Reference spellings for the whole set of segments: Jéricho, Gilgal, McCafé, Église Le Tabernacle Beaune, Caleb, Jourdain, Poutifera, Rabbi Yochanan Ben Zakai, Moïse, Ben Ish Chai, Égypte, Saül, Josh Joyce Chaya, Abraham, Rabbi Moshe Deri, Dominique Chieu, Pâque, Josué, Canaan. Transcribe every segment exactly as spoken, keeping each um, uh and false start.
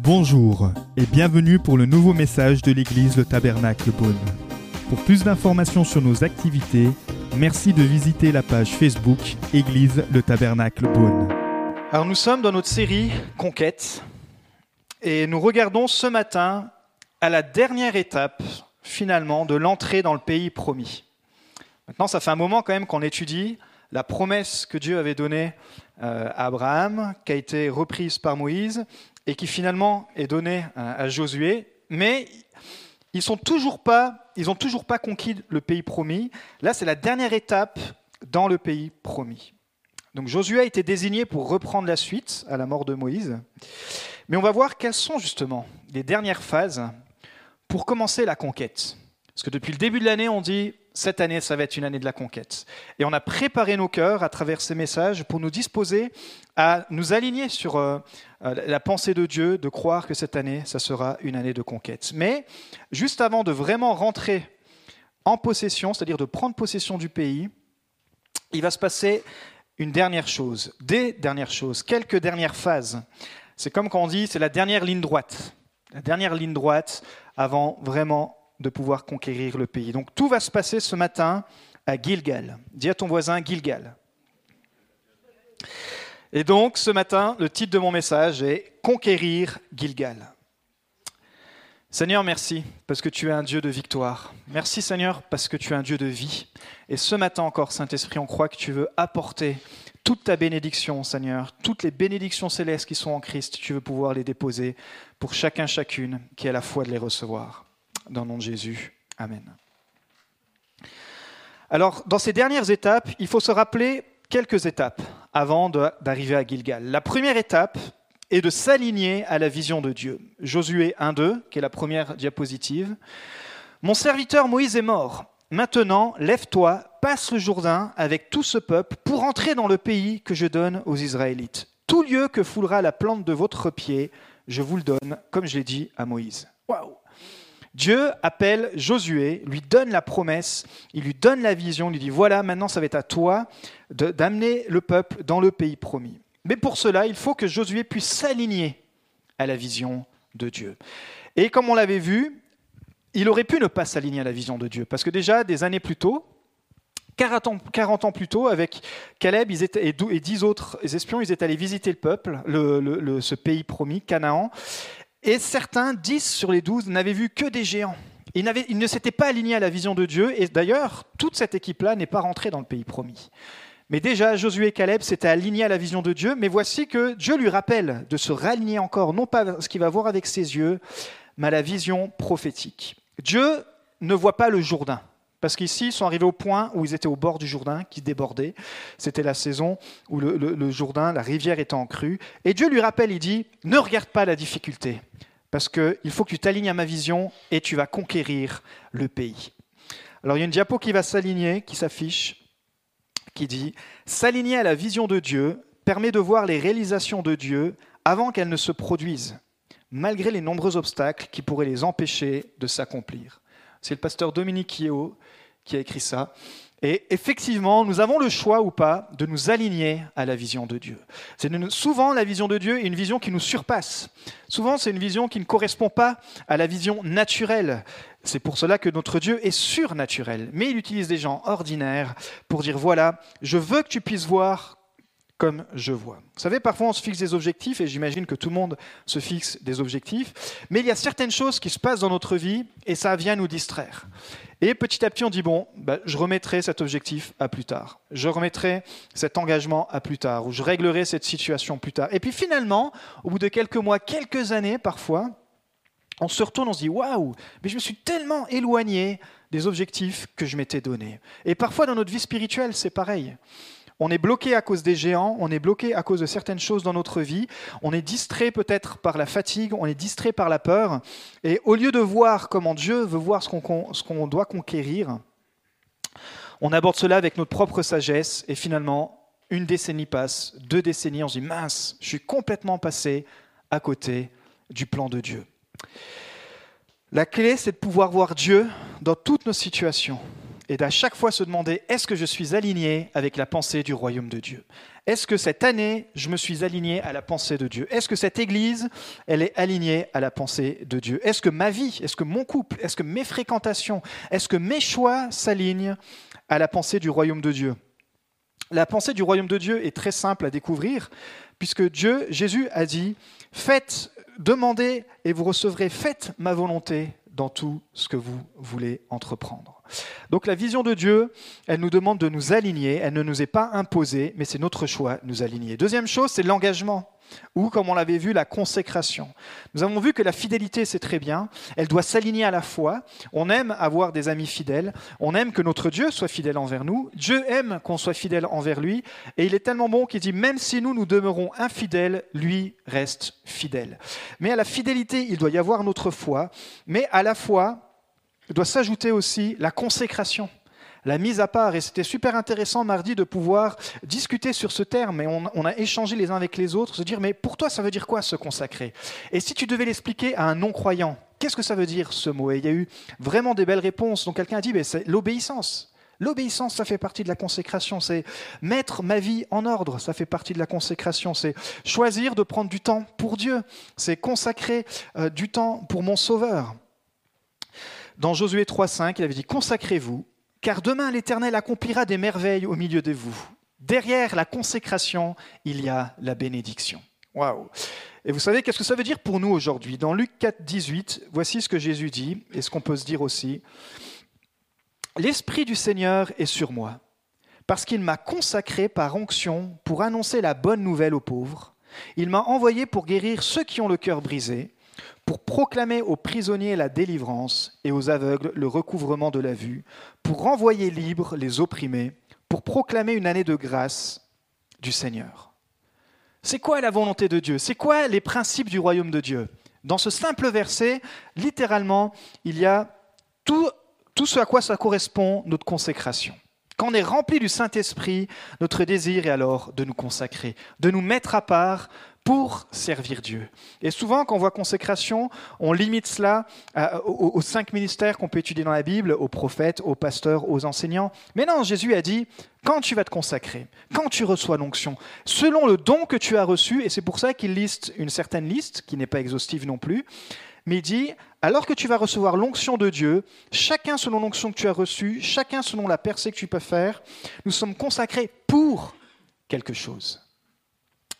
Bonjour et bienvenue pour le nouveau message de l'Église Le Tabernacle Beaune. Pour plus d'informations sur nos activités, merci de visiter la page Facebook Église Le Tabernacle Beaune. Alors nous sommes dans notre série Conquête et nous regardons ce matin à la dernière étape finalement de l'entrée dans le pays promis. Maintenant, ça fait un moment quand même qu'on étudie la promesse que Dieu avait donnée à Abraham, qui a été reprise par Moïse et qui finalement est donnée à Josué. Mais ils n'ont toujours pas, ils ont toujours pas conquis le pays promis. Là, c'est la dernière étape dans le pays promis. Donc Josué a été désigné pour reprendre la suite à la mort de Moïse. Mais on va voir quelles sont justement les dernières phases pour commencer la conquête. Parce que depuis le début de l'année, on dit « cette année, ça va être une année de la conquête ». Et on a préparé nos cœurs à travers ces messages pour nous disposer à nous aligner sur euh, la pensée de Dieu, de croire que cette année, ça sera une année de conquête. Mais juste avant de vraiment rentrer en possession, c'est-à-dire de prendre possession du pays, il va se passer une dernière chose, des dernières choses, quelques dernières phases. C'est comme quand on dit « c'est la dernière ligne droite ». La dernière ligne droite avant vraiment de pouvoir conquérir le pays. Donc tout va se passer ce matin à Gilgal. Dis à ton voisin Gilgal. Et donc ce matin, le titre de mon message est « Conquérir Gilgal ». Seigneur, merci parce que tu es un Dieu de victoire. Merci Seigneur parce que tu es un Dieu de vie. Et ce matin encore, Saint-Esprit, on croit que tu veux apporter toute ta bénédiction, Seigneur, toutes les bénédictions célestes qui sont en Christ, tu veux pouvoir les déposer pour chacun, chacune, qui a la foi de les recevoir. Dans le nom de Jésus. Amen. Alors, dans ces dernières étapes, il faut se rappeler quelques étapes avant de, d'arriver à Gilgal. La première étape est de s'aligner à la vision de Dieu. Josué un deux, qui est la première diapositive. « Mon serviteur Moïse est mort. Maintenant, lève-toi, passe le Jourdain avec tout ce peuple pour entrer dans le pays que je donne aux Israélites. Tout lieu que foulera la plante de votre pied, je vous le donne, comme je l'ai dit à Moïse. » Waouh! Dieu appelle Josué, lui donne la promesse, il lui donne la vision, il lui dit « Voilà, maintenant ça va être à toi de, d'amener le peuple dans le pays promis. » Mais pour cela, il faut que Josué puisse s'aligner à la vision de Dieu. Et comme on l'avait vu, il aurait pu ne pas s'aligner à la vision de Dieu, parce que déjà, des années plus tôt, quarante ans, quarante ans plus tôt, avec Caleb ils étaient, et dix autres espions, ils étaient allés visiter le peuple, le, le, le, ce pays promis, Canaan. Et certains, dix sur les douze, n'avaient vu que des géants. Ils, ils ne s'étaient pas alignés à la vision de Dieu. Et d'ailleurs, toute cette équipe-là n'est pas rentrée dans le pays promis. Mais déjà, Josué et Caleb s'étaient alignés à la vision de Dieu. Mais voici que Dieu lui rappelle de se raligner encore, non pas ce qu'il va voir avec ses yeux, mais à la vision prophétique. Dieu ne voit pas le Jourdain. Parce qu'ici, ils sont arrivés au point où ils étaient au bord du Jourdain, qui débordait. C'était la saison où le, le, le Jourdain, la rivière était en crue. Et Dieu lui rappelle, il dit, ne regarde pas la difficulté, parce qu'il faut que tu t'alignes à ma vision et tu vas conquérir le pays. Alors, il y a une diapo qui va s'aligner, qui s'affiche, qui dit, s'aligner à la vision de Dieu permet de voir les réalisations de Dieu avant qu'elles ne se produisent, malgré les nombreux obstacles qui pourraient les empêcher de s'accomplir. C'est le pasteur Dominique Chieu qui a écrit ça. Et effectivement, nous avons le choix ou pas de nous aligner à la vision de Dieu. C'est une, souvent, la vision de Dieu est une vision qui nous surpasse. Souvent, c'est une vision qui ne correspond pas à la vision naturelle. C'est pour cela que notre Dieu est surnaturel. Mais il utilise des gens ordinaires pour dire « Voilà, je veux que tu puisses voir comme je vois ». Vous savez, parfois on se fixe des objectifs, et j'imagine que tout le monde se fixe des objectifs, mais il y a certaines choses qui se passent dans notre vie, et ça vient nous distraire. Et petit à petit, on dit, bon, ben, je remettrai cet objectif à plus tard, je remettrai cet engagement à plus tard, ou je réglerai cette situation plus tard. Et puis finalement, au bout de quelques mois, quelques années parfois, on se retourne, on se dit, waouh, mais je me suis tellement éloigné des objectifs que je m'étais donné. Et parfois, dans notre vie spirituelle, c'est pareil. On est bloqué à cause des géants, on est bloqué à cause de certaines choses dans notre vie, on est distrait peut-être par la fatigue, on est distrait par la peur, et au lieu de voir comment Dieu veut voir ce qu'on, ce qu'on doit conquérir, on aborde cela avec notre propre sagesse, et finalement, une décennie passe, deux décennies, on se dit « mince, je suis complètement passé à côté du plan de Dieu ». La clé, c'est de pouvoir voir Dieu dans toutes nos situations. Et d'à chaque fois se demander, est-ce que je suis aligné avec la pensée du royaume de Dieu ? Est-ce que cette année, je me suis aligné à la pensée de Dieu? Est-ce que cette Église, elle est alignée à la pensée de Dieu? Est-ce que ma vie, est-ce que mon couple, est-ce que mes fréquentations, est-ce que mes choix s'alignent à la pensée du royaume de Dieu? La pensée du royaume de Dieu est très simple à découvrir, puisque Dieu, Jésus a dit « Faites, demandez et vous recevrez, faites ma volonté dans tout ce que vous voulez entreprendre. » Donc la vision de Dieu, elle nous demande de nous aligner, elle ne nous est pas imposée, mais c'est notre choix de nous aligner. Deuxième chose, c'est l'engagement, ou comme on l'avait vu, la consécration. Nous avons vu que la fidélité, c'est très bien, elle doit s'aligner à la foi. On aime avoir des amis fidèles, on aime que notre Dieu soit fidèle envers nous, Dieu aime qu'on soit fidèle envers lui, et il est tellement bon qu'il dit, même si nous nous demeurons infidèles, lui reste fidèle. Mais à la fidélité, il doit y avoir notre foi, mais à la foi, il doit s'ajouter aussi la consécration, la mise à part. Et c'était super intéressant mardi de pouvoir discuter sur ce terme. Et on, on a échangé les uns avec les autres, se dire « mais pour toi, ça veut dire quoi se consacrer ?» Et si tu devais l'expliquer à un non-croyant, qu'est-ce que ça veut dire ce mot? Et il y a eu vraiment des belles réponses. Donc quelqu'un a dit « c'est l'obéissance ». L'obéissance, ça fait partie de la consécration, c'est mettre ma vie en ordre, ça fait partie de la consécration, c'est choisir de prendre du temps pour Dieu, c'est consacrer euh, du temps pour mon Sauveur. Dans Josué trois, cinq, il avait dit « Consacrez-vous, car demain l'Éternel accomplira des merveilles au milieu de vous. » Derrière la consécration, il y a la bénédiction. Waouh! Et vous savez, qu'est-ce que ça veut dire pour nous aujourd'hui? Dans Luc quatre, dix-huit, voici ce que Jésus dit, et ce qu'on peut se dire aussi. « L'Esprit du Seigneur est sur moi, parce qu'il m'a consacré par onction pour annoncer la bonne nouvelle aux pauvres. Il m'a envoyé pour guérir ceux qui ont le cœur brisé, pour proclamer aux prisonniers la délivrance et aux aveugles le recouvrement de la vue, pour renvoyer libres les opprimés, pour proclamer une année de grâce du Seigneur. » C'est quoi la volonté de Dieu? C'est quoi les principes du royaume de Dieu? Dans ce simple verset, littéralement, il y a tout, tout ce à quoi ça correspond, notre consécration. Quand on est rempli du Saint-Esprit, notre désir est alors de nous consacrer, de nous mettre à part pour servir Dieu. Et souvent, quand on voit consécration, on limite cela à, aux, aux cinq ministères qu'on peut étudier dans la Bible, aux prophètes, aux pasteurs, aux enseignants. Mais non, Jésus a dit, quand tu vas te consacrer, quand tu reçois l'onction, selon le don que tu as reçu, et c'est pour ça qu'il liste une certaine liste, qui n'est pas exhaustive non plus, mais il dit, alors que tu vas recevoir l'onction de Dieu, chacun selon l'onction que tu as reçue, chacun selon la percée que tu peux faire, nous sommes consacrés pour quelque chose.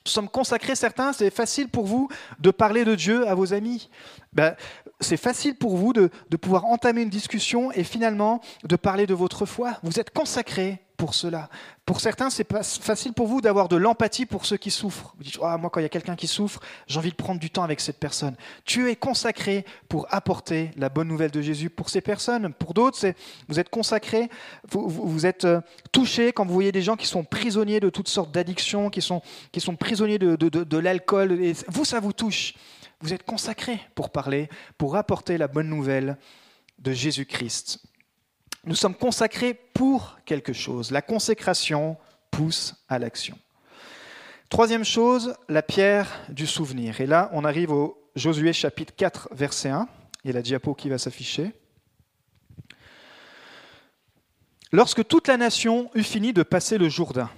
Nous sommes consacrés, certains, c'est facile pour vous de parler de Dieu à vos amis. Ben, c'est facile pour vous de, de pouvoir entamer une discussion et finalement de parler de votre foi. Vous êtes consacrés pour cela. Pour certains, c'est pas facile pour vous d'avoir de l'empathie pour ceux qui souffrent. Vous dites, oh, moi, quand il y a quelqu'un qui souffre, j'ai envie de prendre du temps avec cette personne. Tu es consacré pour apporter la bonne nouvelle de Jésus pour ces personnes. Pour d'autres, c'est, vous êtes consacré, vous, vous êtes euh, touché quand vous voyez des gens qui sont prisonniers de toutes sortes d'addictions, qui sont, qui sont prisonniers de, de, de, de l'alcool. Et vous, ça vous touche. Vous êtes consacré pour parler, pour apporter la bonne nouvelle de Jésus-Christ. Nous sommes consacrés pour quelque chose. La consécration pousse à l'action. Troisième chose, la pierre du souvenir. Et là, on arrive au Josué chapitre quatre, verset un. Il y a la diapo qui va s'afficher. « Lorsque toute la nation eut fini de passer le Jourdain,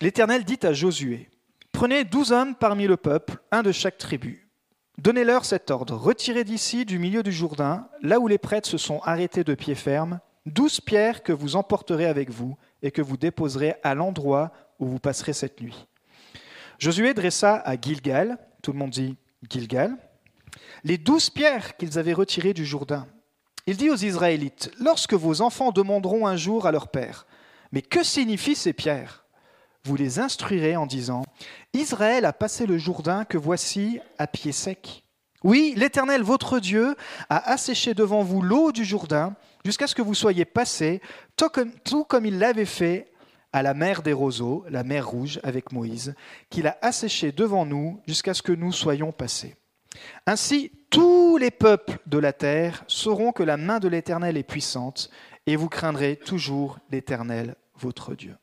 l'Éternel dit à Josué, « Prenez douze hommes parmi le peuple, un de chaque tribu. Donnez-leur cet ordre, retirez d'ici du milieu du Jourdain, là où les prêtres se sont arrêtés de pied ferme, douze pierres que vous emporterez avec vous et que vous déposerez à l'endroit où vous passerez cette nuit. » Josué dressa à Gilgal, tout le monde dit Gilgal, les douze pierres qu'ils avaient retirées du Jourdain. Il dit aux Israélites, « Lorsque vos enfants demanderont un jour à leur père, mais que signifient ces pierres ? Vous les instruirez en disant, « Israël a passé le Jourdain que voici à pied sec. Oui, l'Éternel, votre Dieu, a asséché devant vous l'eau du Jourdain jusqu'à ce que vous soyez passés, tout comme, tout comme il l'avait fait à la mer des roseaux, la mer rouge avec Moïse, qu'il a asséché devant nous jusqu'à ce que nous soyons passés. Ainsi, tous les peuples de la terre sauront que la main de l'Éternel est puissante et vous craindrez toujours l'Éternel, votre Dieu. »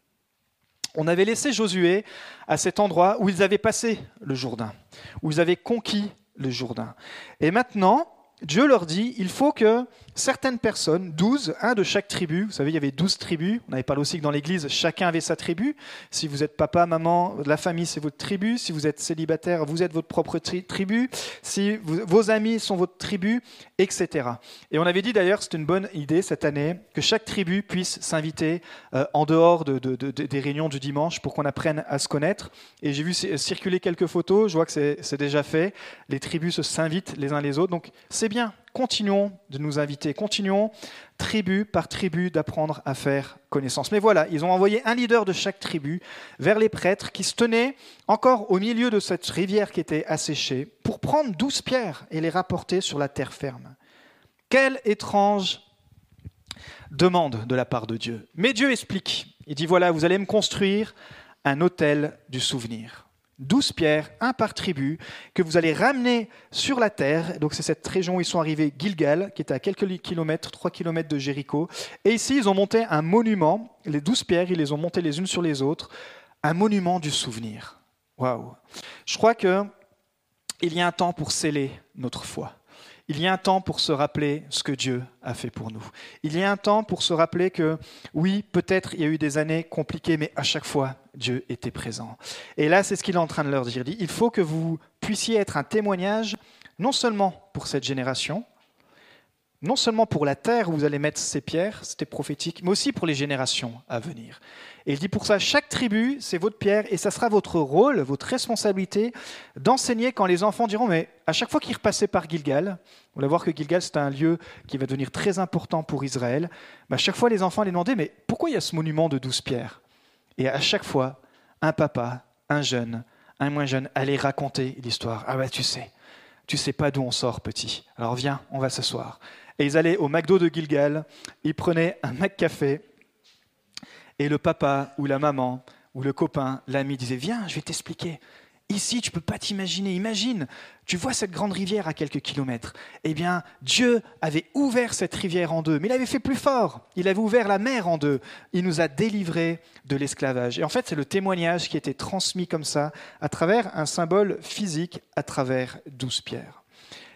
On avait laissé Josué à cet endroit où ils avaient passé le Jourdain, où ils avaient conquis le Jourdain. Et maintenant, Dieu leur dit, il faut que certaines personnes, douze, un de chaque tribu, vous savez, il y avait douze tribus, on avait parlé aussi que dans l'église, chacun avait sa tribu. Si vous êtes papa, maman, de la famille, c'est votre tribu. Si vous êtes célibataire, vous êtes votre propre tri- tribu. Si vous, vos amis sont votre tribu, et cetera. Et on avait dit d'ailleurs, c'est une bonne idée cette année, que chaque tribu puisse s'inviter euh, en dehors de, de, de, de, des réunions du dimanche pour qu'on apprenne à se connaître. Et j'ai vu circuler quelques photos, je vois que c'est, c'est déjà fait. Les tribus se s'invitent les uns les autres, donc c'est bien, continuons de nous inviter, continuons tribu par tribu d'apprendre à faire connaissance. Mais voilà, ils ont envoyé un leader de chaque tribu vers les prêtres qui se tenaient encore au milieu de cette rivière qui était asséchée pour prendre douze pierres et les rapporter sur la terre ferme. Quelle étrange demande de la part de Dieu. Mais Dieu explique, il dit voilà, vous allez me construire un autel du souvenir. douze pierres, un par tribu, que vous allez ramener sur la terre. Donc c'est cette région où ils sont arrivés, Gilgal, qui était à quelques kilomètres, trois kilomètres de Jéricho. Et ici, ils ont monté un monument. Les douze pierres, ils les ont montées les unes sur les autres. Un monument du souvenir. Waouh. Je crois qu'il y a un temps pour sceller notre foi. Il y a un temps pour se rappeler ce que Dieu a fait pour nous. Il y a un temps pour se rappeler que, oui, peut-être il y a eu des années compliquées, mais à chaque fois, Dieu était présent. Et là, c'est ce qu'il est en train de leur dire. Il faut que vous puissiez être un témoignage, non seulement pour cette génération, non seulement pour la terre où vous allez mettre ces pierres, c'était prophétique, mais aussi pour les générations à venir. Et il dit pour ça, chaque tribu, c'est votre pierre, et ça sera votre rôle, votre responsabilité d'enseigner quand les enfants diront, mais à chaque fois qu'ils repassaient par Gilgal, on va voir que Gilgal, c'est un lieu qui va devenir très important pour Israël, bah, à chaque fois les enfants allaient demander, mais pourquoi il y a ce monument de douze pierres? Et à chaque fois, un papa, un jeune, un moins jeune, allait raconter l'histoire. Ah bah tu sais, tu sais pas d'où on sort petit, alors viens, on va s'asseoir. Et ils allaient au McDo de Gilgal, ils prenaient un McCafé, et le papa ou la maman ou le copain, l'ami disait « Viens, je vais t'expliquer. Ici, tu ne peux pas t'imaginer. Imagine, tu vois cette grande rivière à quelques kilomètres. Eh bien, Dieu avait ouvert cette rivière en deux, mais il avait fait plus fort. Il avait ouvert la mer en deux. Il nous a délivrés de l'esclavage. » Et en fait, c'est le témoignage qui était transmis comme ça, à travers un symbole physique, à travers douze pierres.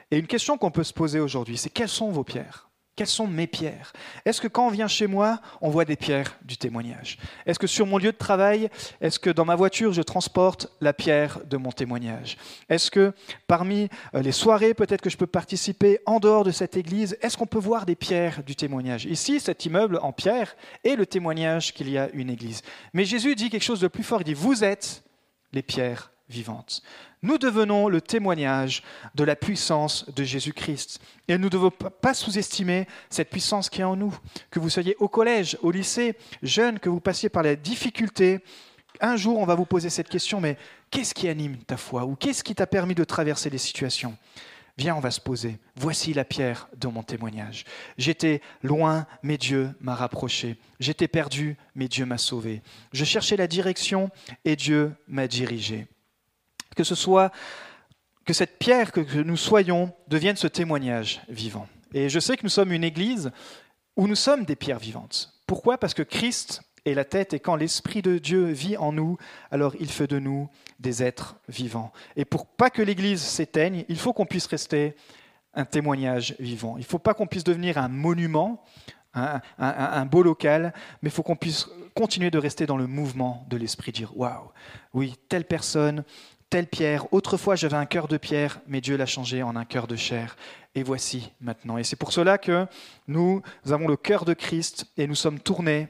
Et une question qu'on peut se poser aujourd'hui, c'est quelles sont vos pierres ? Quelles sont mes pierres ? Est-ce que quand on vient chez moi, on voit des pierres du témoignage ? Est-ce que sur mon lieu de travail, est-ce que dans ma voiture, je transporte la pierre de mon témoignage ? Est-ce que parmi les soirées, peut-être que je peux participer en dehors de cette église, est-ce qu'on peut voir des pierres du témoignage ? Ici, cet immeuble en pierre est le témoignage qu'il y a une église. Mais Jésus dit quelque chose de plus fort, il dit « Vous êtes les pierres vivantes ». Nous devenons le témoignage de la puissance de Jésus-Christ. Et nous ne devons pas sous-estimer cette puissance qui est en nous. Que vous soyez au collège, au lycée, jeune, que vous passiez par la difficulté, un jour on va vous poser cette question, mais qu'est-ce qui anime ta foi ? Ou qu'est-ce qui t'a permis de traverser les situations ? Viens, on va se poser. Voici la pierre de mon témoignage. J'étais loin, mais Dieu m'a rapproché. J'étais perdu, mais Dieu m'a sauvé. Je cherchais la direction et Dieu m'a dirigé. Que ce soit, que cette pierre que nous soyons devienne ce témoignage vivant. Et je sais que nous sommes une église où nous sommes des pierres vivantes. Pourquoi ? Parce que Christ est la tête et quand l'Esprit de Dieu vit en nous, alors il fait de nous des êtres vivants. Et pour pas que l'église s'éteigne, il faut qu'on puisse rester un témoignage vivant. Il ne faut pas qu'on puisse devenir un monument, un, un, un beau local, mais il faut qu'on puisse continuer de rester dans le mouvement de l'Esprit, dire « Waouh, oui, telle personne », telle pierre, autrefois j'avais un cœur de pierre, mais Dieu l'a changé en un cœur de chair. Et voici maintenant. Et c'est pour cela que nous, nous avons le cœur de Christ et nous sommes tournés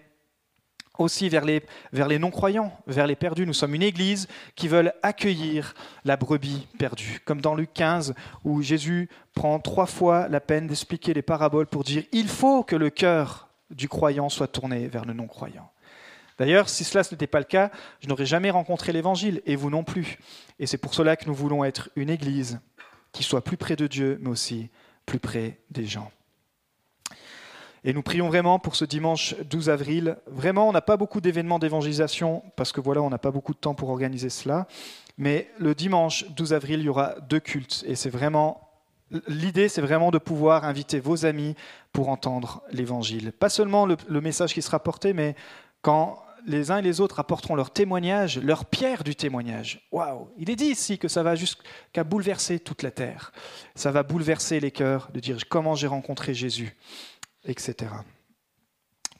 aussi vers les, vers les non-croyants, vers les perdus. Nous sommes une église qui veulent accueillir la brebis perdue. Comme dans Luc quinze, où Jésus prend trois fois la peine d'expliquer les paraboles pour dire « Il faut que le cœur du croyant soit tourné vers le non-croyant ». D'ailleurs, si cela n'était pas le cas, je n'aurais jamais rencontré l'Évangile, et vous non plus. Et c'est pour cela que nous voulons être une église qui soit plus près de Dieu, mais aussi plus près des gens. Et nous prions vraiment pour ce dimanche douze avril. Vraiment, on n'a pas beaucoup d'événements d'évangélisation, parce que voilà, on n'a pas beaucoup de temps pour organiser cela. Mais le dimanche douze avril, il y aura deux cultes, et c'est vraiment... L'idée, c'est vraiment de pouvoir inviter vos amis pour entendre l'Évangile. Pas seulement le, le message qui sera porté, mais quand les uns et les autres apporteront leur témoignage, leur pierre du témoignage. Waouh! Il est dit ici que ça va jusqu'à bouleverser toute la terre. Ça va bouleverser les cœurs, de dire comment j'ai rencontré Jésus, et cetera.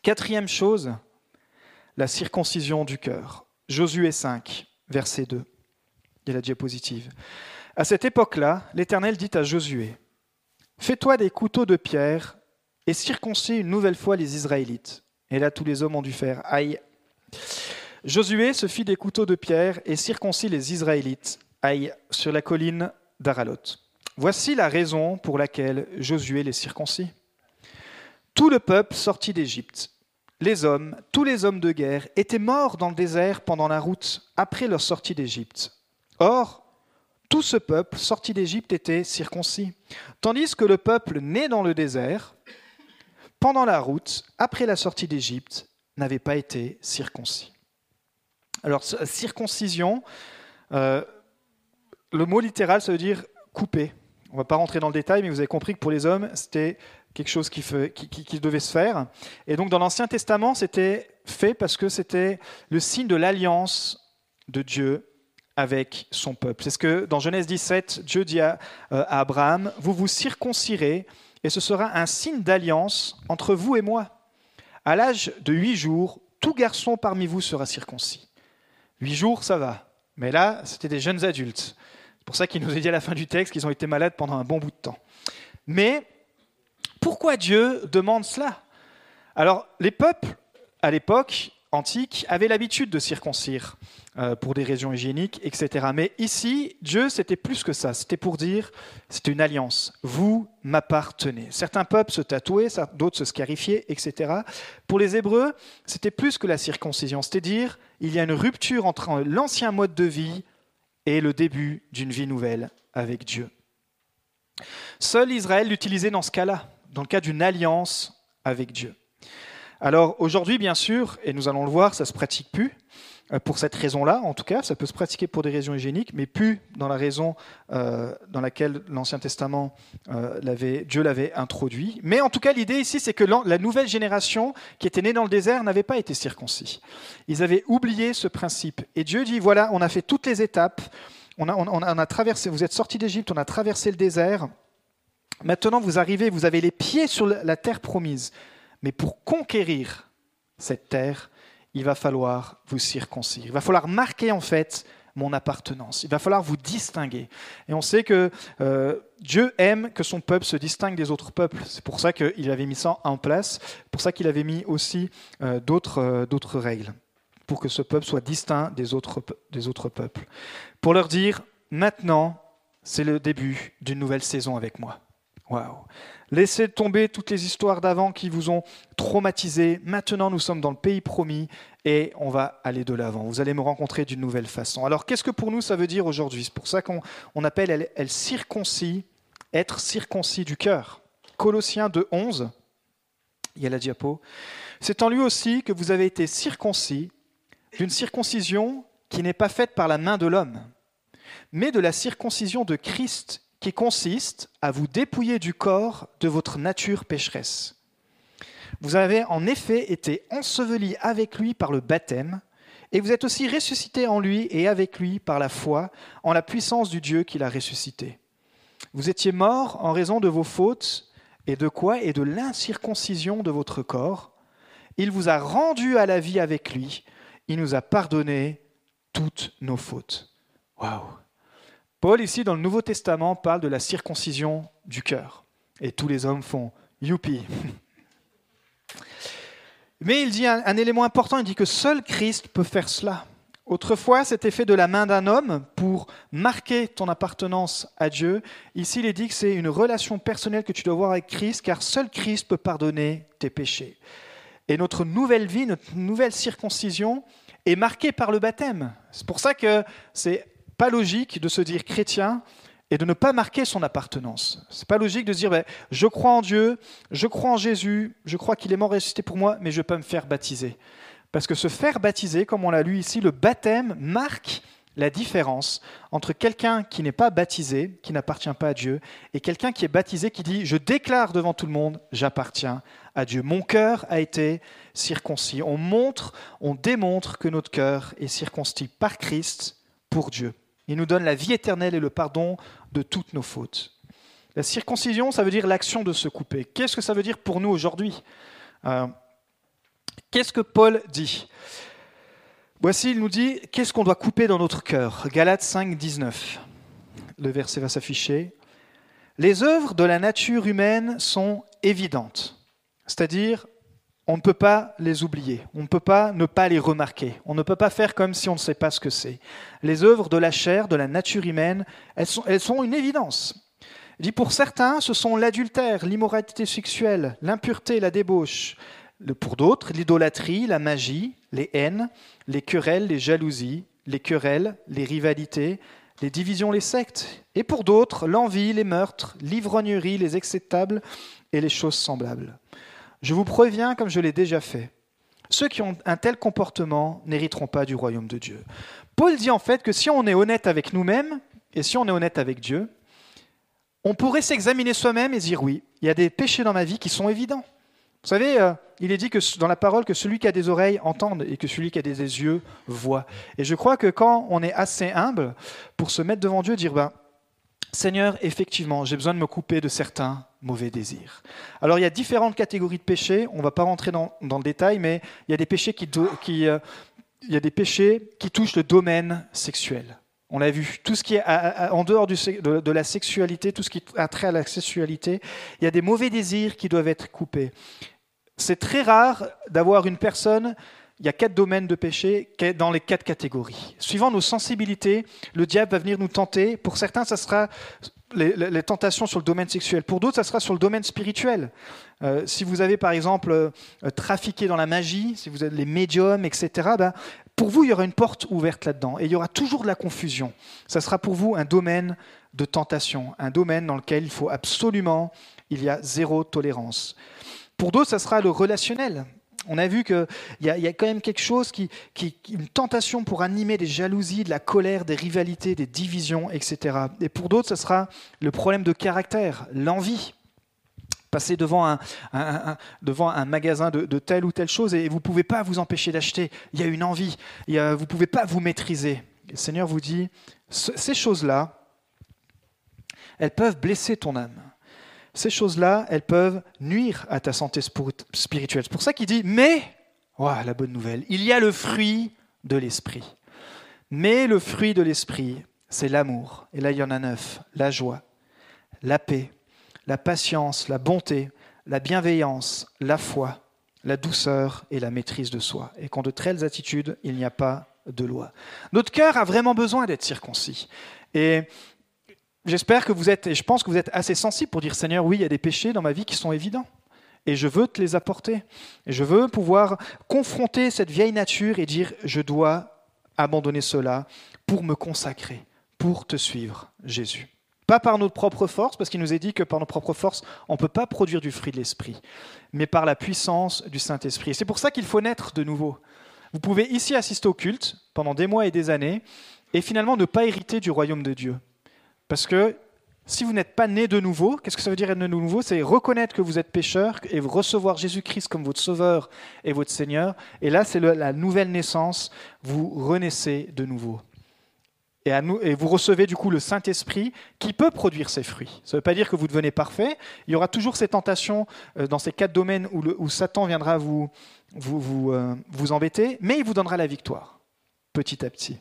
Quatrième chose, la circoncision du cœur. Josué cinq, verset deux. Il y a la diapositive. À cette époque-là, l'Éternel dit à Josué, « Fais-toi des couteaux de pierre et circoncis une nouvelle fois les Israélites. » Et là, tous les hommes ont dû faire « Aïe !» Josué se fit des couteaux de pierre et circoncit les Israélites, « Aïe !» sur la colline d'Aralot. Voici la raison pour laquelle Josué les circoncit. Tout le peuple sortit d'Égypte. Les hommes, tous les hommes de guerre, étaient morts dans le désert pendant la route, après leur sortie d'Égypte. Or, tout ce peuple sorti d'Égypte était circoncis, tandis que le peuple né dans le désert, pendant la route, après la sortie d'Égypte, n'avait pas été circoncis. Alors, circoncision, euh, le mot littéral, ça veut dire couper. On ne va pas rentrer dans le détail, mais vous avez compris que pour les hommes, c'était quelque chose qui, fait, qui, qui, qui devait se faire. Et donc, dans l'Ancien Testament, c'était fait parce que c'était le signe de l'alliance de Dieu avec son peuple. C'est ce que dans Genèse dix-sept, Dieu dit à, euh, à Abraham, « Vous vous circoncirez et ce sera un signe d'alliance entre vous et moi. À l'âge de huit jours, tout garçon parmi vous sera circoncis. » Huit jours, ça va. Mais là, c'était des jeunes adultes. C'est pour ça qu'il nous a dit à la fin du texte qu'ils ont été malades pendant un bon bout de temps. Mais pourquoi Dieu demande cela? Alors, les peuples, à l'époque antique, avaient l'habitude de circoncire euh, pour des raisons hygiéniques, et cetera. Mais ici, Dieu, c'était plus que ça. C'était pour dire, c'était une alliance. Vous m'appartenez. Certains peuples se tatouaient, d'autres se scarifiaient, et cetera. Pour les Hébreux, c'était plus que la circoncision. C'était dire, il y a une rupture entre l'ancien mode de vie et le début d'une vie nouvelle avec Dieu. Seul Israël l'utilisait dans ce cas-là, dans le cas d'une alliance avec Dieu. Alors aujourd'hui, bien sûr, et nous allons le voir, ça ne se pratique plus, pour cette raison-là en tout cas, ça peut se pratiquer pour des raisons hygiéniques, mais plus dans la raison euh, dans laquelle l'Ancien Testament, euh, l'avait, Dieu l'avait introduit. Mais en tout cas, l'idée ici, c'est que la nouvelle génération qui était née dans le désert n'avait pas été circoncis. Ils avaient oublié ce principe. Et Dieu dit, voilà, on a fait toutes les étapes, on a, on, on a traversé, vous êtes sortis d'Égypte, on a traversé le désert, maintenant vous arrivez, vous avez les pieds sur la terre promise. Mais pour conquérir cette terre, il va falloir vous circoncire. Il va falloir marquer en fait mon appartenance. Il va falloir vous distinguer. Et on sait que euh, Dieu aime que son peuple se distingue des autres peuples. C'est pour ça qu'il avait mis ça en place. C'est pour ça qu'il avait mis aussi euh, d'autres, euh, d'autres règles pour que ce peuple soit distinct des autres, des autres peuples. Pour leur dire, maintenant, c'est le début d'une nouvelle saison avec moi. Waouh! Laissez tomber toutes les histoires d'avant qui vous ont traumatisé. Maintenant, nous sommes dans le pays promis et on va aller de l'avant. Vous allez me rencontrer d'une nouvelle façon. Alors, qu'est-ce que pour nous ça veut dire aujourd'hui? C'est pour ça qu'on on appelle elle, elle circoncis, être circoncis du cœur. Colossiens deux onze, il y a la diapo. C'est en lui aussi que vous avez été circoncis d'une circoncision qui n'est pas faite par la main de l'homme, mais de la circoncision de Christ, qui consiste à vous dépouiller du corps de votre nature pécheresse. Vous avez en effet été ensevelis avec lui par le baptême, et vous êtes aussi ressuscités en lui et avec lui par la foi, en la puissance du Dieu qui l'a ressuscité. Vous étiez morts en raison de vos fautes, et de quoi? Et de l'incirconcision de votre corps. Il vous a rendu à la vie avec lui, il nous a pardonné toutes nos fautes. Waouh! Paul, ici, dans le Nouveau Testament, parle de la circoncision du cœur. Et tous les hommes font « youpi ». Mais il dit un, un élément important, il dit que seul Christ peut faire cela. Autrefois, c'était fait de la main d'un homme pour marquer ton appartenance à Dieu. Ici, il est dit que c'est une relation personnelle que tu dois avoir avec Christ, car seul Christ peut pardonner tes péchés. Et notre nouvelle vie, notre nouvelle circoncision est marquée par le baptême. C'est pour ça que c'est pas logique de se dire chrétien et de ne pas marquer son appartenance. C'est pas logique de se dire ben, je crois en Dieu, je crois en Jésus, je crois qu'il est mort et ressuscité pour moi, mais je ne peux pas me faire baptiser. Parce que se faire baptiser, comme on l'a lu ici, le baptême marque la différence entre quelqu'un qui n'est pas baptisé, qui n'appartient pas à Dieu, et quelqu'un qui est baptisé, qui dit « Je déclare devant tout le monde, j'appartiens à Dieu. Mon cœur a été circoncis. » On montre, on démontre que notre cœur est circoncis par Christ pour Dieu. Il nous donne la vie éternelle et le pardon de toutes nos fautes. La circoncision, ça veut dire l'action de se couper. Qu'est-ce que ça veut dire pour nous aujourd'hui ? euh, Qu'est-ce que Paul dit ? Voici, il nous dit, qu'est-ce qu'on doit couper dans notre cœur ? Galates cinq, dix-neuf. Le verset va s'afficher. Les œuvres de la nature humaine sont évidentes. C'est-à-dire, on ne peut pas les oublier. On ne peut pas ne pas les remarquer. On ne peut pas faire comme si on ne sait pas ce que c'est. Les œuvres de la chair, de la nature humaine, elles sont, elles sont une évidence. Il dit, pour certains, ce sont l'adultère, l'immoralité sexuelle, l'impureté, la débauche. Pour d'autres, l'idolâtrie, la magie, les haines, les querelles, les jalousies, les querelles, les rivalités, les divisions, les sectes. Et pour d'autres, l'envie, les meurtres, l'ivrognerie, les excès de table et les choses semblables. Je vous préviens, comme je l'ai déjà fait, ceux qui ont un tel comportement n'hériteront pas du royaume de Dieu. Paul dit en fait que si on est honnête avec nous-mêmes et si on est honnête avec Dieu, on pourrait s'examiner soi-même et dire oui, il y a des péchés dans ma vie qui sont évidents. Vous savez, euh, il est dit que, dans la parole que celui qui a des oreilles entende et que celui qui a des yeux voit. Et je crois que quand on est assez humble pour se mettre devant Dieu et dire ben, « Seigneur, effectivement, j'ai besoin de me couper de certains mauvais désirs. » Alors, il y a différentes catégories de péchés. On ne va pas rentrer dans, dans le détail, mais il y a des péchés qui, do- qui, euh, il y a des péchés qui touchent le domaine sexuel. On l'a vu, tout ce qui est à, à, en dehors du, de, de la sexualité, tout ce qui a trait à la sexualité, il y a des mauvais désirs qui doivent être coupés. C'est très rare d'avoir une personne, il y a quatre domaines de péché dans les quatre catégories. Suivant nos sensibilités, le diable va venir nous tenter. Pour certains, ça sera les, les tentations sur le domaine sexuel. Pour d'autres, ça sera sur le domaine spirituel. Euh, si vous avez, par exemple, euh, trafiqué dans la magie, si vous êtes les médiums, et cetera, ben, pour vous, il y aura une porte ouverte là-dedans. Et il y aura toujours de la confusion. Ça sera pour vous un domaine de tentation, un domaine dans lequel il faut absolument, il y a zéro tolérance. Pour d'autres, ça sera le relationnel. On a vu qu'il y, y a quand même quelque chose, qui, qui, une tentation pour animer des jalousies, de la colère, des rivalités, des divisions, et cetera. Et pour d'autres, ça sera le problème de caractère, l'envie. Passer devant un, un, un, devant un magasin de, de telle ou telle chose et vous ne pouvez pas vous empêcher d'acheter. Il y a une envie, il y a, vous ne pouvez pas vous maîtriser. Le Seigneur vous dit, ce, ces choses-là, elles peuvent blesser ton âme. Ces choses-là, elles peuvent nuire à ta santé spirituelle. C'est pour ça qu'il dit, mais, oh, la bonne nouvelle, il y a le fruit de l'esprit. Mais le fruit de l'esprit, c'est l'amour. Et là, il y en a neuf. La joie, la paix, la patience, la bonté, la bienveillance, la foi, la douceur et la maîtrise de soi. Et qu'en de telles attitudes, il n'y a pas de loi. Notre cœur a vraiment besoin d'être circoncis. Et... j'espère que vous êtes, et je pense que vous êtes assez sensible pour dire, Seigneur, oui, il y a des péchés dans ma vie qui sont évidents, et je veux te les apporter. Et je veux pouvoir confronter cette vieille nature et dire, je dois abandonner cela pour me consacrer, pour te suivre, Jésus. Pas par notre propre force, parce qu'il nous est dit que par nos propres forces, on ne peut pas produire du fruit de l'Esprit, mais par la puissance du Saint-Esprit. Et c'est pour ça qu'il faut naître de nouveau. Vous pouvez ici assister au culte pendant des mois et des années, et finalement ne pas hériter du royaume de Dieu. Parce que si vous n'êtes pas né de nouveau, qu'est-ce que ça veut dire être né de nouveau ? C'est reconnaître que vous êtes pécheur et recevoir Jésus-Christ comme votre sauveur et votre Seigneur. Et là, c'est le, la nouvelle naissance, vous renaissez de nouveau. Et, à nous, et vous recevez du coup le Saint-Esprit qui peut produire ses fruits. Ça ne veut pas dire que vous devenez parfait. Il y aura toujours ces tentations euh, dans ces quatre domaines où, le, où Satan viendra vous, vous, vous, euh, vous embêter, mais il vous donnera la victoire, petit à petit.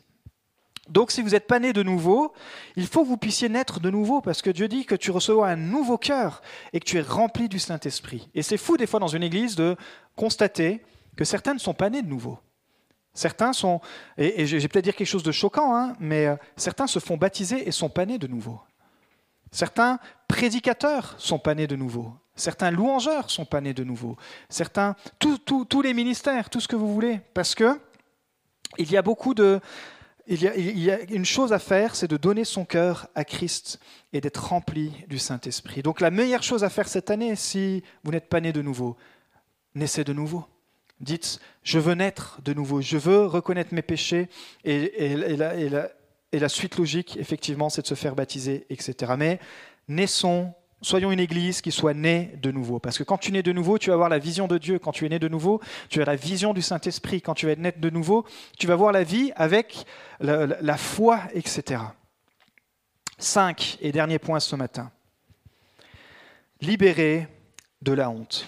Donc, si vous n'êtes pas né de nouveau, il faut que vous puissiez naître de nouveau, parce que Dieu dit que tu recevras un nouveau cœur et que tu es rempli du Saint-Esprit. Et c'est fou, des fois, dans une église, de constater que certains ne sont pas nés de nouveau. Certains sont, et, et je vais peut-être dire quelque chose de choquant, hein, mais euh, certains se font baptiser et ne sont pas nés de nouveau. Certains prédicateurs ne sont pas nés de nouveau. Certains louangeurs ne sont pas nés de nouveau. Certains, tous les ministères, tout ce que vous voulez, parce que il y a beaucoup de... Il y a, il y a une chose à faire, c'est de donner son cœur à Christ et d'être rempli du Saint-Esprit. Donc la meilleure chose à faire cette année, si vous n'êtes pas né de nouveau, naissez de nouveau. Dites, je veux naître de nouveau, je veux reconnaître mes péchés et, et, et, la, et, la, Et la suite logique, effectivement, c'est de se faire baptiser, et cetera. Mais naissons, soyons une église qui soit née de nouveau. Parce que quand tu nais de nouveau, tu vas avoir la vision de Dieu. Quand tu es né de nouveau, tu as la vision du Saint-Esprit. Quand tu vas être né de nouveau, tu vas voir la vie avec la, la, la foi, et cetera. Cinq et dernier point ce matin. Libéré de la honte.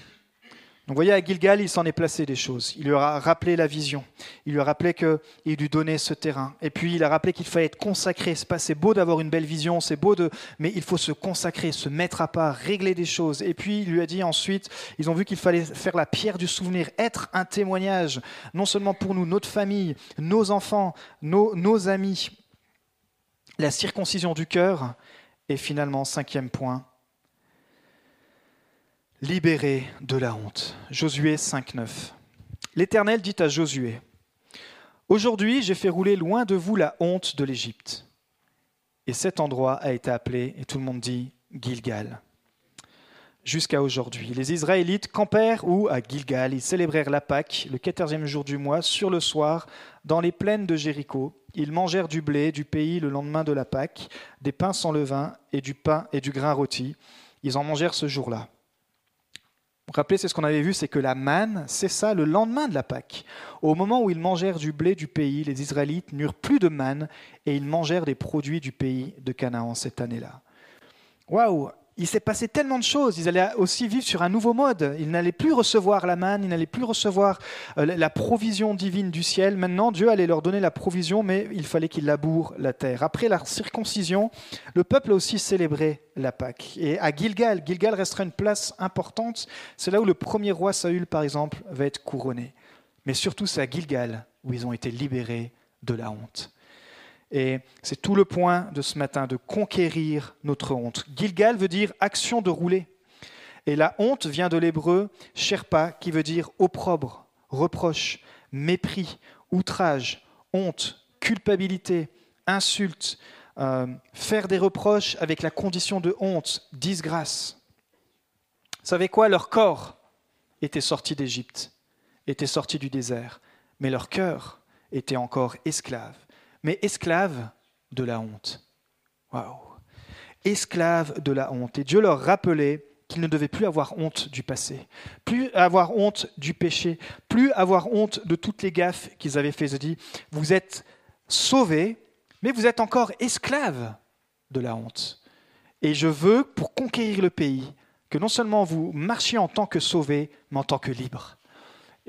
Donc, vous voyez, à Gilgal, il s'en est placé des choses. Il lui a rappelé la vision. Il lui a rappelé qu'il lui donnait ce terrain. Et puis, il a rappelé qu'il fallait être consacré. C'est pas, c'est beau d'avoir une belle vision, c'est beau de, mais il faut se consacrer, se mettre à part, régler des choses. Et puis, il lui a dit ensuite, ils ont vu qu'il fallait faire la pierre du souvenir, être un témoignage, non seulement pour nous, notre famille, nos enfants, nos, nos amis. La circoncision du cœur. Et finalement, cinquième point. Libéré de la honte. Josué cinq neuf. L'Éternel dit à Josué, « Aujourd'hui, j'ai fait rouler loin de vous la honte de l'Égypte. » Et cet endroit a été appelé, et tout le monde dit, Gilgal. Jusqu'à aujourd'hui, les Israélites campèrent ou à Gilgal. Ils célébrèrent la Pâque, le quatorzième jour du mois, sur le soir, dans les plaines de Jéricho. Ils mangèrent du blé du pays le lendemain de la Pâque, des pains sans levain et du pain et du grain rôti. Ils en mangèrent ce jour-là. Rappelez, c'est ce qu'on avait vu, c'est que la manne cessa le lendemain de la Pâque. Au moment où ils mangèrent du blé du pays, les Israélites n'eurent plus de manne et ils mangèrent des produits du pays de Canaan cette année-là. Waouh! Il s'est passé tellement de choses. Ils allaient aussi vivre sur un nouveau mode. Ils n'allaient plus recevoir la manne, ils n'allaient plus recevoir la provision divine du ciel. Maintenant, Dieu allait leur donner la provision, mais il fallait qu'ils labourent la terre. Après la circoncision, le peuple a aussi célébré la Pâque. Et à Gilgal, Gilgal restera une place importante. C'est là où le premier roi Saül, par exemple, va être couronné. Mais surtout, c'est à Gilgal où ils ont été libérés de la honte. Et c'est tout le point de ce matin, de conquérir notre honte. Gilgal veut dire action de rouler. Et la honte vient de l'hébreu sherpa, qui veut dire opprobre, reproche, mépris, outrage, honte, culpabilité, insulte, euh, faire des reproches avec la condition de honte, disgrâce. Vous savez quoi? Leur corps était sorti d'Égypte, était sorti du désert, mais leur cœur était encore esclave. Mais esclaves de la honte. Waouh! Esclaves de la honte. Et Dieu leur rappelait qu'ils ne devaient plus avoir honte du passé, plus avoir honte du péché, plus avoir honte de toutes les gaffes qu'ils avaient faites. Il dit, vous êtes sauvés, mais vous êtes encore esclaves de la honte. Et je veux, pour conquérir le pays, que non seulement vous marchiez en tant que sauvés, mais en tant que libres.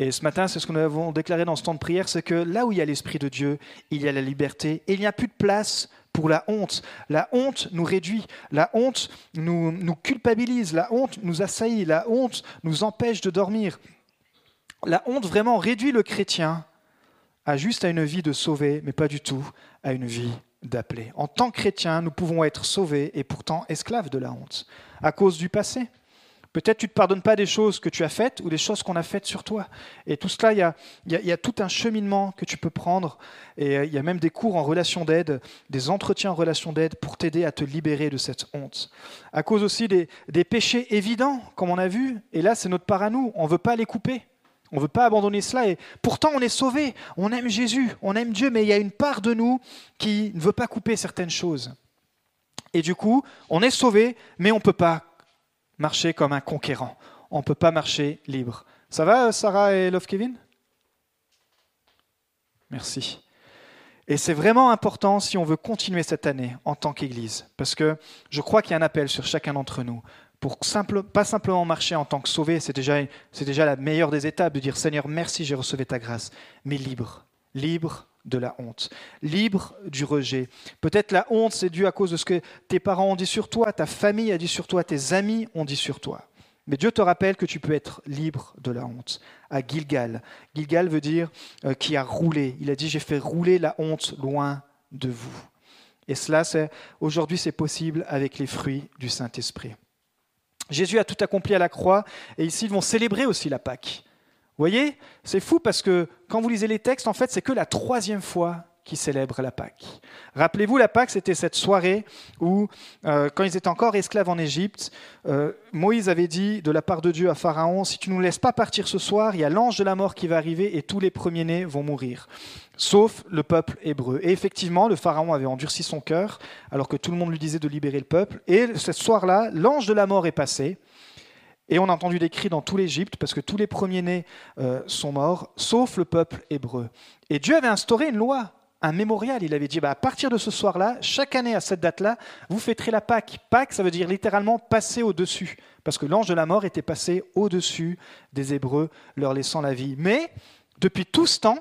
Et ce matin, c'est ce que nous avons déclaré dans ce temps de prière, c'est que là où il y a l'Esprit de Dieu, il y a la liberté. Et il n'y a plus de place pour la honte. La honte nous réduit, la honte nous, nous culpabilise, la honte nous assaillit, la honte nous empêche de dormir. La honte vraiment réduit le chrétien à juste à une vie de sauvé, mais pas du tout à une vie d'appelé. En tant que chrétien, nous pouvons être sauvés et pourtant esclaves de la honte à cause du passé. Peut-être tu ne te pardonnes pas des choses que tu as faites ou des choses qu'on a faites sur toi. Et tout cela, il y a, il y a, il y a tout un cheminement que tu peux prendre. Et il y a même des cours en relation d'aide, des entretiens en relation d'aide pour t'aider à te libérer de cette honte. À cause aussi des, des péchés évidents, comme on a vu. Et là, c'est notre part à nous. On ne veut pas les couper. On ne veut pas abandonner cela. Et pourtant, on est sauvé. On aime Jésus. On aime Dieu. Mais il y a une part de nous qui ne veut pas couper certaines choses. Et du coup, on est sauvé, mais on ne peut pas marcher comme un conquérant. On ne peut pas marcher libre. Ça va, Sarah et Love Kevin? Merci. Et c'est vraiment important si on veut continuer cette année en tant qu'Église, parce que je crois qu'il y a un appel sur chacun d'entre nous pour simple, pas simplement marcher en tant que sauvé, c'est déjà, c'est déjà la meilleure des étapes de dire « Seigneur, merci, j'ai reçu ta grâce », mais libre, libre de la honte, libre du rejet. Peut-être la honte, c'est dû à cause de ce que tes parents ont dit sur toi, ta famille a dit sur toi, tes amis ont dit sur toi. Mais Dieu te rappelle que tu peux être libre de la honte. À Gilgal, Gilgal veut dire euh, qui a roulé. Il a dit, j'ai fait rouler la honte loin de vous. Et cela, c'est, aujourd'hui, c'est possible avec les fruits du Saint-Esprit. Jésus a tout accompli à la croix, et ici, ils vont célébrer aussi la Pâque. Vous voyez, c'est fou parce que quand vous lisez les textes, en fait, c'est que la troisième fois qui célèbrent la Pâque. Rappelez-vous, la Pâque, c'était cette soirée où, euh, quand ils étaient encore esclaves en Égypte, euh, Moïse avait dit de la part de Dieu à Pharaon, « Si tu ne nous laisses pas partir ce soir, il y a l'ange de la mort qui va arriver et tous les premiers-nés vont mourir, sauf le peuple hébreu. » Et effectivement, le Pharaon avait endurci son cœur, alors que tout le monde lui disait de libérer le peuple. Et ce soir-là, l'ange de la mort est passé. Et on a entendu des cris dans toute l'Égypte, parce que tous les premiers-nés euh, sont morts, sauf le peuple hébreu. Et Dieu avait instauré une loi, un mémorial. Il avait dit, bah, à partir de ce soir-là, chaque année à cette date-là, vous fêterez la Pâque. Pâque, ça veut dire littéralement passer au-dessus, parce que l'ange de la mort était passé au-dessus des Hébreux, leur laissant la vie. Mais, depuis tout ce temps,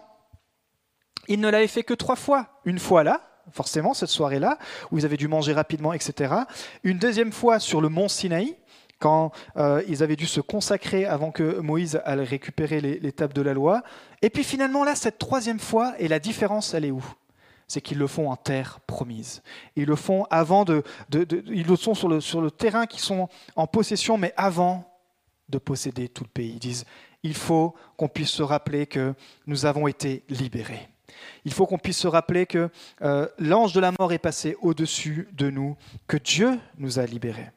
il ne l'avait fait que trois fois. Une fois là, forcément, cette soirée-là, où ils avaient dû manger rapidement, et cetera. Une deuxième fois sur le mont Sinaï, quand euh, ils avaient dû se consacrer avant que Moïse aille récupérer les, les tables de la loi. Et puis finalement, là, cette troisième fois, et la différence, elle est où ? C'est qu'ils le font en terre promise. Ils le font avant de, de, de ils le sont sur le, sur le terrain qu'ils sont en possession, mais avant de posséder tout le pays. Ils disent, il faut qu'on puisse se rappeler que nous avons été libérés. Il faut qu'on puisse se rappeler que euh, l'ange de la mort est passé au-dessus de nous, que Dieu nous a libérés,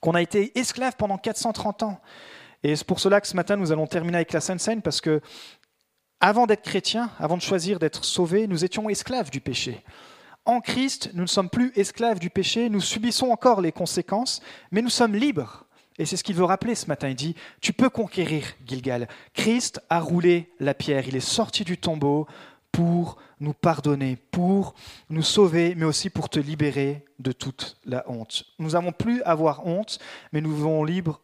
qu'on a été esclaves pendant quatre cent trente ans. Et c'est pour cela que ce matin, nous allons terminer avec la Sainte Seine, parce que avant d'être chrétiens, avant de choisir d'être sauvés, nous étions esclaves du péché. En Christ, nous ne sommes plus esclaves du péché, nous subissons encore les conséquences, mais nous sommes libres. Et c'est ce qu'il veut rappeler ce matin. Il dit, tu peux conquérir Gilgal. Christ a roulé la pierre, il est sorti du tombeau pour nous pardonner, pour nous sauver, mais aussi pour te libérer de toute la honte. Nous n'avons plus à avoir honte, mais nous devons, libre,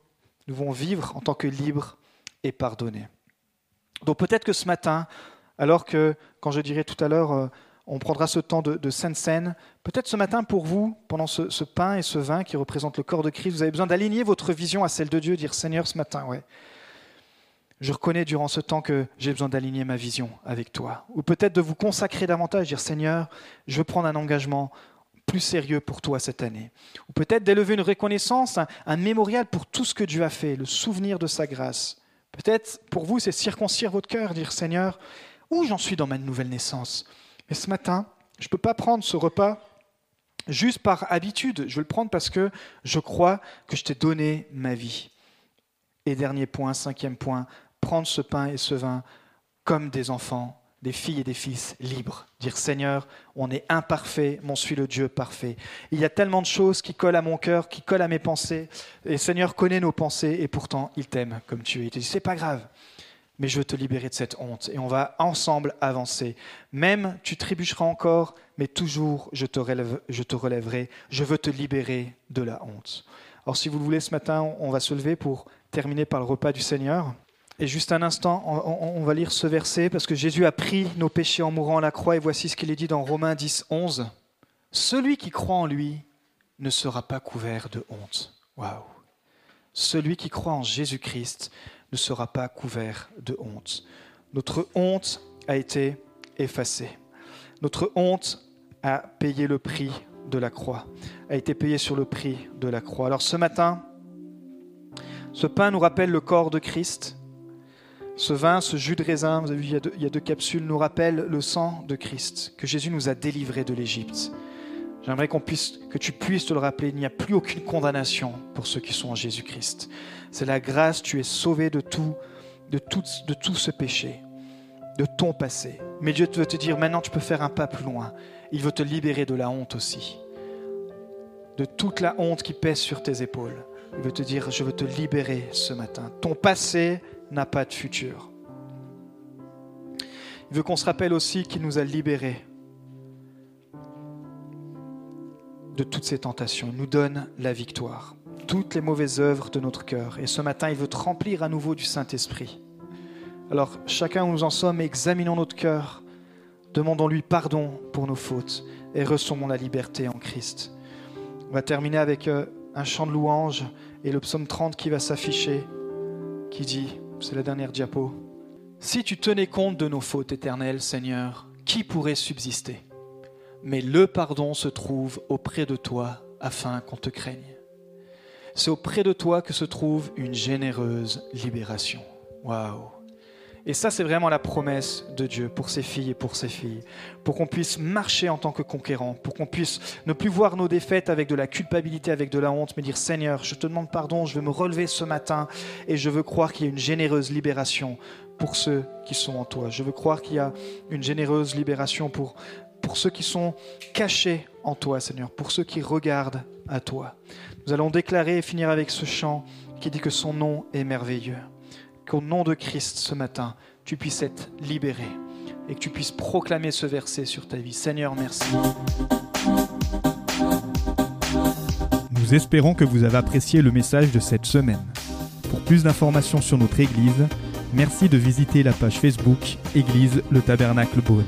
nous devons vivre en tant que libres et pardonnés. Donc peut-être que ce matin, alors que, quand je dirai tout à l'heure, on prendra ce temps de, de Sainte Seine, peut-être ce matin pour vous, pendant ce, ce pain et ce vin qui représentent le corps de Christ, vous avez besoin d'aligner votre vision à celle de Dieu, dire « Seigneur, ce matin, ouais. ». Je reconnais durant ce temps que j'ai besoin d'aligner ma vision avec toi. Ou peut-être de vous consacrer davantage, dire « Seigneur, je veux prendre un engagement plus sérieux pour toi cette année. » Ou peut-être d'élever une reconnaissance, un, un mémorial pour tout ce que Dieu a fait, le souvenir de sa grâce. Peut-être pour vous, c'est circoncire votre cœur, dire « Seigneur, où j'en suis dans ma nouvelle naissance ? Mais ce matin, je ne peux pas prendre ce repas juste par habitude. Je vais le prendre parce que je crois que je t'ai donné ma vie. » Et dernier point, cinquième point, prendre ce pain et ce vin comme des enfants, des filles et des fils libres. Dire, Seigneur, on est imparfait, mais on suit le Dieu parfait. Il y a tellement de choses qui collent à mon cœur, qui collent à mes pensées. Et Seigneur connaît nos pensées et pourtant, il t'aime comme tu es. Il te dit, c'est pas grave, mais je veux te libérer de cette honte. Et on va ensemble avancer. Même, tu trébucheras encore, mais toujours, je te relève, je te relèverai. Je veux te libérer de la honte. Alors, si vous le voulez, ce matin, on va se lever pour terminer par le repas du Seigneur. Et juste un instant, on, on va lire ce verset, parce que Jésus a pris nos péchés en mourant à la croix, et voici ce qu'il est dit dans Romains dix, onze. « Celui qui croit en lui ne sera pas couvert de honte. » Waouh ! Celui qui croit en Jésus-Christ ne sera pas couvert de honte. Notre honte a été effacée. Notre honte a payé le prix de la croix, a été payé sur le prix de la croix. Alors ce matin, ce pain nous rappelle le corps de Christ. Ce vin, ce jus de raisin, vous avez vu, il y a deux, il y a deux capsules, nous rappelle le sang de Christ, que Jésus nous a délivré de l'Égypte. J'aimerais qu'on puisse, que tu puisses te le rappeler, il n'y a plus aucune condamnation pour ceux qui sont en Jésus-Christ. C'est la grâce, tu es sauvé de tout, de tout, de tout ce péché, de ton passé. Mais Dieu veut te dire, maintenant tu peux faire un pas plus loin. Il veut te libérer de la honte aussi, de toute la honte qui pèse sur tes épaules. Il veut te dire, je veux te libérer ce matin. Ton passé n'a pas de futur. Il veut qu'on se rappelle aussi qu'il nous a libérés de toutes ces tentations. Il nous donne la victoire, toutes les mauvaises œuvres de notre cœur. Et ce matin, il veut te remplir à nouveau du Saint-Esprit. Alors, chacun où nous en sommes, examinons notre cœur, demandons-lui pardon pour nos fautes et recevons la liberté en Christ. On va terminer avec un chant de louange et le psaume trente qui va s'afficher, qui dit, c'est la dernière diapo, « Si tu tenais compte de nos fautes éternelles, Seigneur, qui pourrait subsister ? Mais le pardon se trouve auprès de toi afin qu'on te craigne. C'est auprès de toi que se trouve une généreuse libération. » Waouh ! Et ça, c'est vraiment la promesse de Dieu pour ses filles et pour ses filles, pour qu'on puisse marcher en tant que conquérants, pour qu'on puisse ne plus voir nos défaites avec de la culpabilité, avec de la honte, mais dire « Seigneur, je te demande pardon, je veux me relever ce matin et je veux croire qu'il y a une généreuse libération pour ceux qui sont en toi. Je veux croire qu'il y a une généreuse libération pour, pour ceux qui sont cachés en toi, Seigneur, pour ceux qui regardent à toi. » Nous allons déclarer et finir avec ce chant qui dit que son nom est merveilleux. Qu'au nom de Christ, ce matin, tu puisses être libéré et que tu puisses proclamer ce verset sur ta vie. Seigneur, merci. Nous espérons que vous avez apprécié le message de cette semaine. Pour plus d'informations sur notre Église, merci de visiter la page Facebook Église Le Tabernacle Beaune.